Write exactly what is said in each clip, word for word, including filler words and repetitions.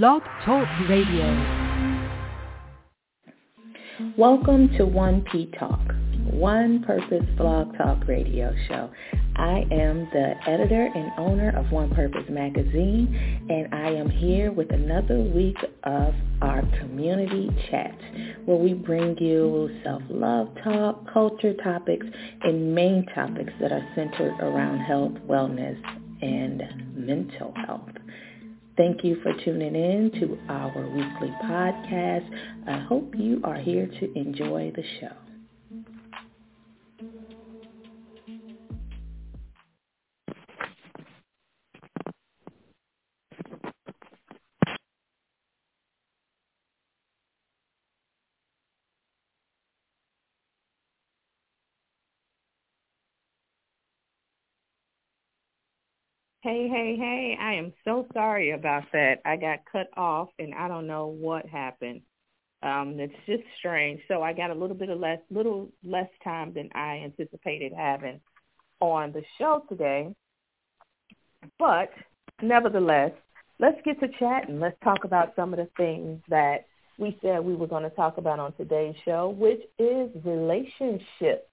Blog Talk Radio. Welcome to one P Talk, One Purpose Blog Talk Radio Show. I am the editor and owner of One Purpose Magazine, and I am here with another week of our community chat, where we bring you self-love talk, culture topics, and main topics that are centered around health, wellness, and mental health. Thank you for tuning in to our weekly podcast. I hope you are here to enjoy the show. Hey, hey, hey, I am so sorry about that. I got cut off, and I don't know what happened. Um, it's just strange. So I got a little bit of less, little less time than I anticipated having on the show today. But nevertheless, let's get to chatting. Let's talk about some of the things that we said we were going to talk about on today's show, which is relationships,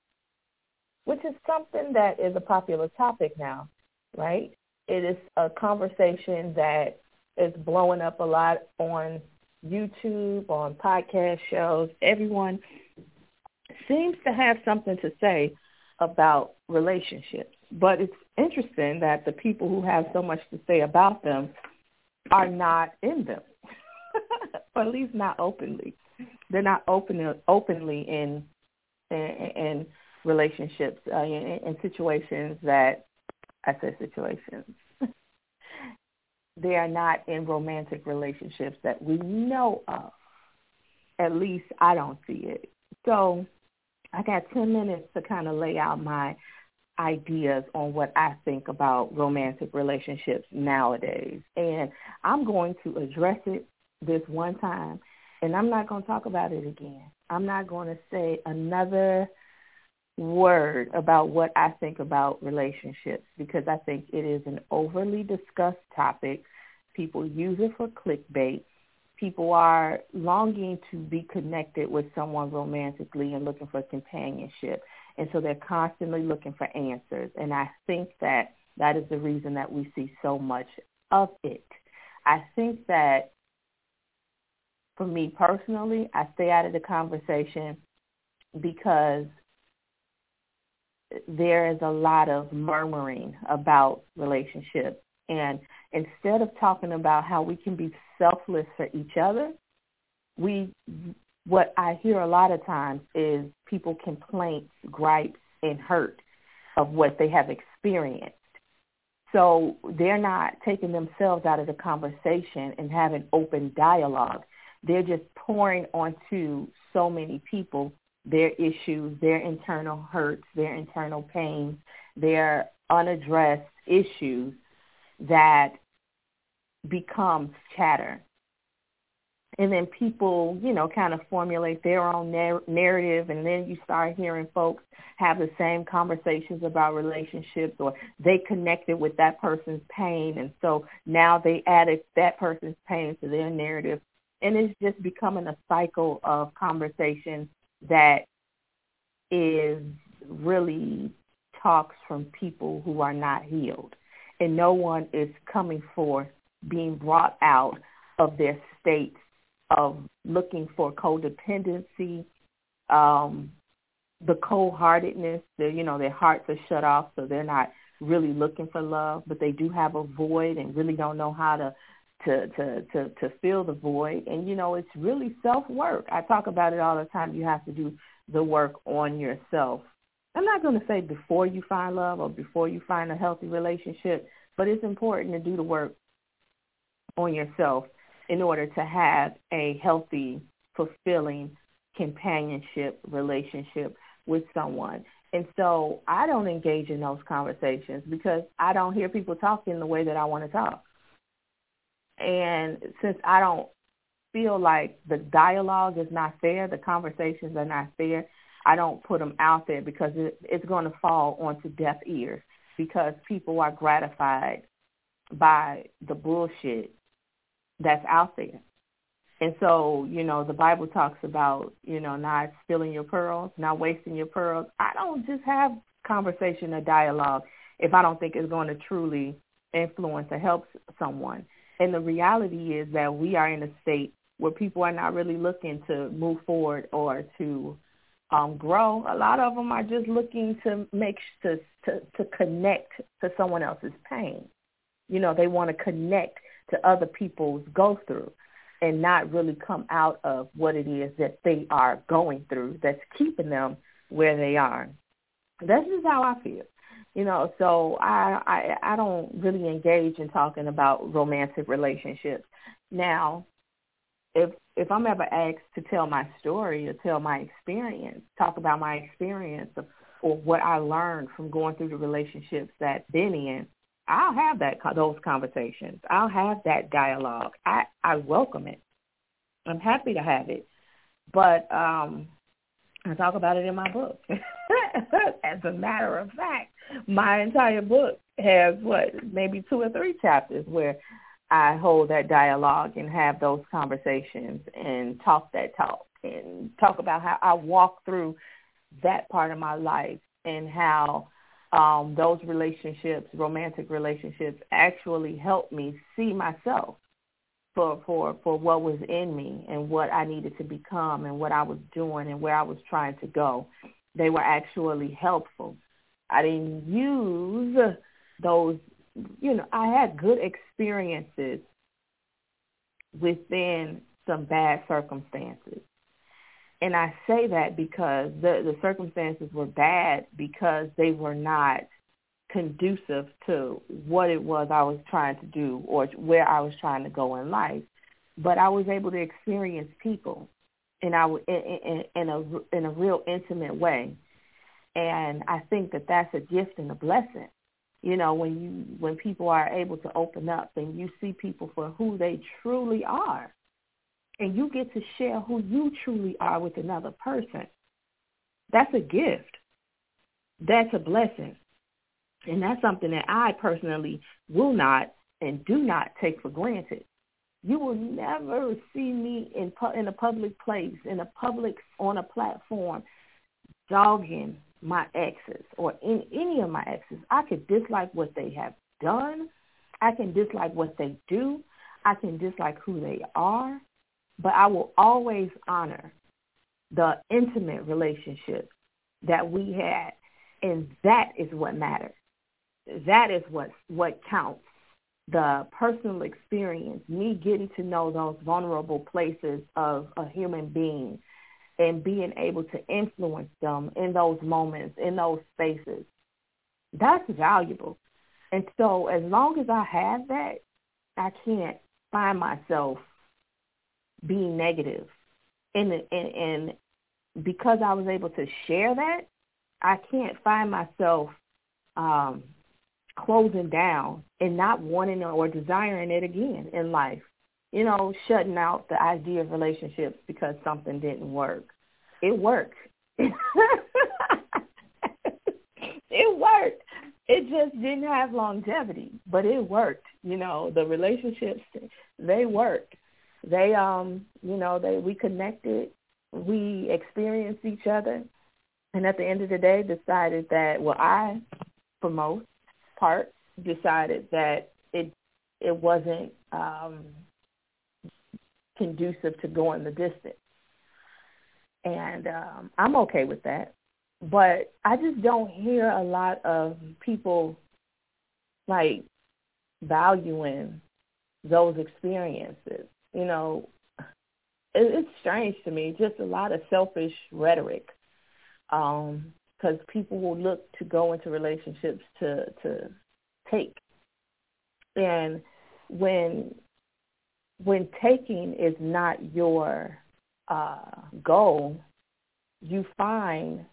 which is something that is a popular topic now, right? It is a conversation that is blowing up a lot on YouTube, on podcast shows. Everyone seems to have something to say about relationships. But it's interesting that the people who have so much to say about them are not in them, or at least not openly. They're not open, openly in, in, in relationships, uh, in, in situations that, I said situations. They are not in romantic relationships that we know of. At least I don't see it. So I got ten minutes to kind of lay out my ideas on what I think about romantic relationships nowadays. And I'm going to address it this one time, and I'm not going to talk about it again. I'm not going to say another word about what I think about relationships, because I think it is an overly discussed topic. People use it for clickbait. People are longing to be connected with someone romantically and looking for companionship. And so they're constantly looking for answers. And I think that that is the reason that we see so much of it. I think that for me personally, I stay out of the conversation because there is a lot of murmuring about relationships. And instead of talking about how we can be selfless for each other, we what I hear a lot of times is people complaints, gripes, and hurt of what they have experienced. So they're not taking themselves out of the conversation and having open dialogue. They're just pouring onto so many people their issues, their internal hurts, their internal pains, their unaddressed issues that becomes chatter. And then people, you know, kind of formulate their own nar- narrative, and then you start hearing folks have the same conversations about relationships, or they connected with that person's pain, and so now they added that person's pain to their narrative. And it's just becoming a cycle of conversations that is really talks from people who are not healed. And no one is coming forth, being brought out of their state of looking for codependency, um, the cold-heartedness, the, you know, their hearts are shut off, so they're not really looking for love, but they do have a void and really don't know how to To, to, to, to fill the void. And, you know, it's really self-work. I talk about it all the time. You have to do the work on yourself. I'm not going to say before you find love or before you find a healthy relationship, but it's important to do the work on yourself in order to have a healthy, fulfilling companionship relationship with someone. And so I don't engage in those conversations because I don't hear people talking the way that I want to talk. And since I don't feel like the dialogue is not fair, the conversations are not fair, I don't put them out there because it, it's going to fall onto deaf ears because people are gratified by the bullshit that's out there. And so, you know, the Bible talks about, you know, not stealing your pearls, not wasting your pearls. I don't just have conversation or dialogue if I don't think it's going to truly influence or help someone. And the reality is that we are in a state where people are not really looking to move forward or to um, grow. A lot of them are just looking to make to, to to connect to someone else's pain. You know, they want to connect to other people's go through, and not really come out of what it is that they are going through that's keeping them where they are. That's just how I feel. You know, so I, I I don't really engage in talking about romantic relationships. Now, if if I'm ever asked to tell my story or tell my experience, talk about my experience of, or what I learned from going through the relationships that I've been in, I'll have that those conversations. I'll have that dialogue. I, I welcome it. I'm happy to have it. But um, I talk about it in my book. As a matter of fact, my entire book has, what, maybe two or three chapters where I hold that dialogue and have those conversations and talk that talk and talk about how I walk through that part of my life and how um, those relationships, romantic relationships, actually helped me see myself for, for, for what was in me and what I needed to become and what I was doing and where I was trying to go. They were actually helpful. I didn't use those, you know, I had good experiences within some bad circumstances. And I say that because the, the circumstances were bad because they were not conducive to what it was I was trying to do or where I was trying to go in life. But I was able to experience people in, I, in, in, a, in a real intimate way. And I think that that's a gift and a blessing. You know, when you when people are able to open up and you see people for who they truly are, and you get to share who you truly are with another person, that's a gift. That's a blessing. And that's something that I personally will not and do not take for granted. You will never see me in pu- in a public place, in a public, on a platform, dogging my exes or in any of my exes. I could dislike what they have done. I can dislike what they do. I can dislike who they are. But I will always honor the intimate relationship that we had. And that is what matters. That is what, what counts. The personal experience, me getting to know those vulnerable places of a human being and being able to influence them in those moments, in those spaces, that's valuable. And so as long as I have that, I can't find myself being negative. And, and, and because I was able to share that, I can't find myself um, closing down and not wanting or desiring it again in life. You know, shutting out the idea of relationships because something didn't work. It worked. It worked. It just didn't have longevity, but it worked. You know, the relationships, they worked. They, um, you know, they we connected. We experienced each other. And at the end of the day, decided that, well, I, for most part, decided that it it wasn't um, conducive to going the distance. And um, I'm okay with that. But I just don't hear a lot of people, like, valuing those experiences. You know, it, it's strange to me, just a lot of selfish rhetoric. Um, because people will look to go into relationships to, to take. And when when taking is not your uh, goal, you find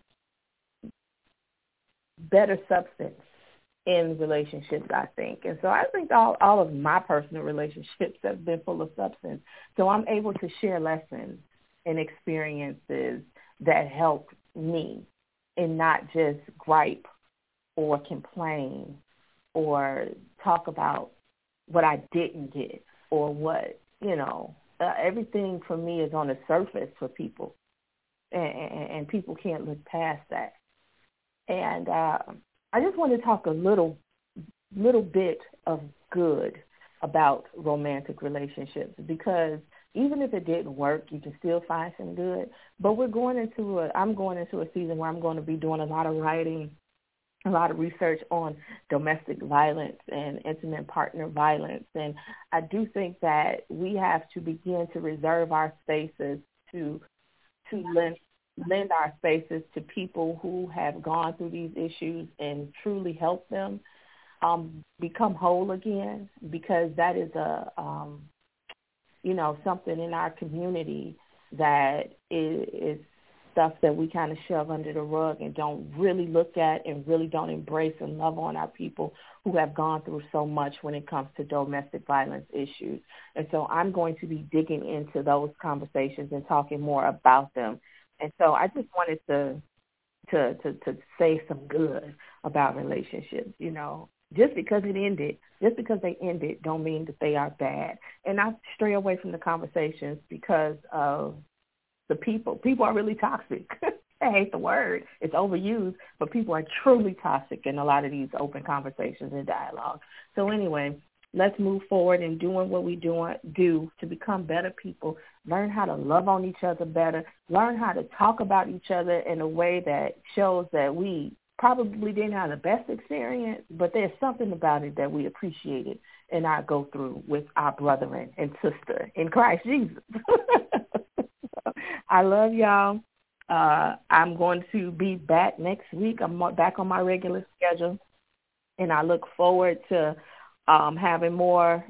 better substance in relationships, I think. And so I think all, all of my personal relationships have been full of substance. So I'm able to share lessons and experiences that help me and not just gripe or complain or talk about what I didn't get or what you know, uh, everything for me is on the surface for people, and, and, and people can't look past that. And uh, I just want to talk a little, little bit of good about romantic relationships, because even if it didn't work, you can still find some good. But we're going into a, I'm going into a season where I'm going to be doing a lot of writing, a lot of research on domestic violence and intimate partner violence. And I do think that we have to begin to reserve our spaces to to lend, lend our spaces to people who have gone through these issues and truly help them um, become whole again, because that is a, um, you know, something in our community that is, is stuff that we kind of shove under the rug and don't really look at and really don't embrace and love on our people who have gone through so much when it comes to domestic violence issues. And so I'm going to be digging into those conversations and talking more about them. And so I just wanted to to to, to say some good about relationships. You know, just because it ended, just because they ended, don't mean that they are bad. And I stray away from the conversations because of the people. People are really toxic. I hate the word. It's overused, but people are truly toxic in a lot of these open conversations and dialogue. So anyway, let's move forward in doing what we do, do to become better people, learn how to love on each other better, learn how to talk about each other in a way that shows that we probably didn't have the best experience, but there's something about it that we appreciated and I go through with our brethren and sister in Christ Jesus. I love y'all. Uh, I'm going to be back next week. I'm back on my regular schedule, and I look forward to um, having more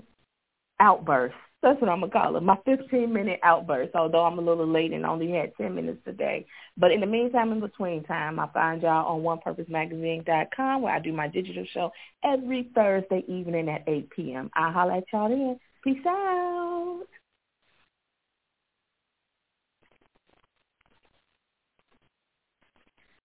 outbursts. That's what I'm going to call it, my fifteen-minute outburst, although I'm a little late and only had ten minutes today. But in the meantime, in between time, I find y'all on one purpose magazine dot com, where I do my digital show every Thursday evening at eight p.m. I'll holler at y'all then. Peace out.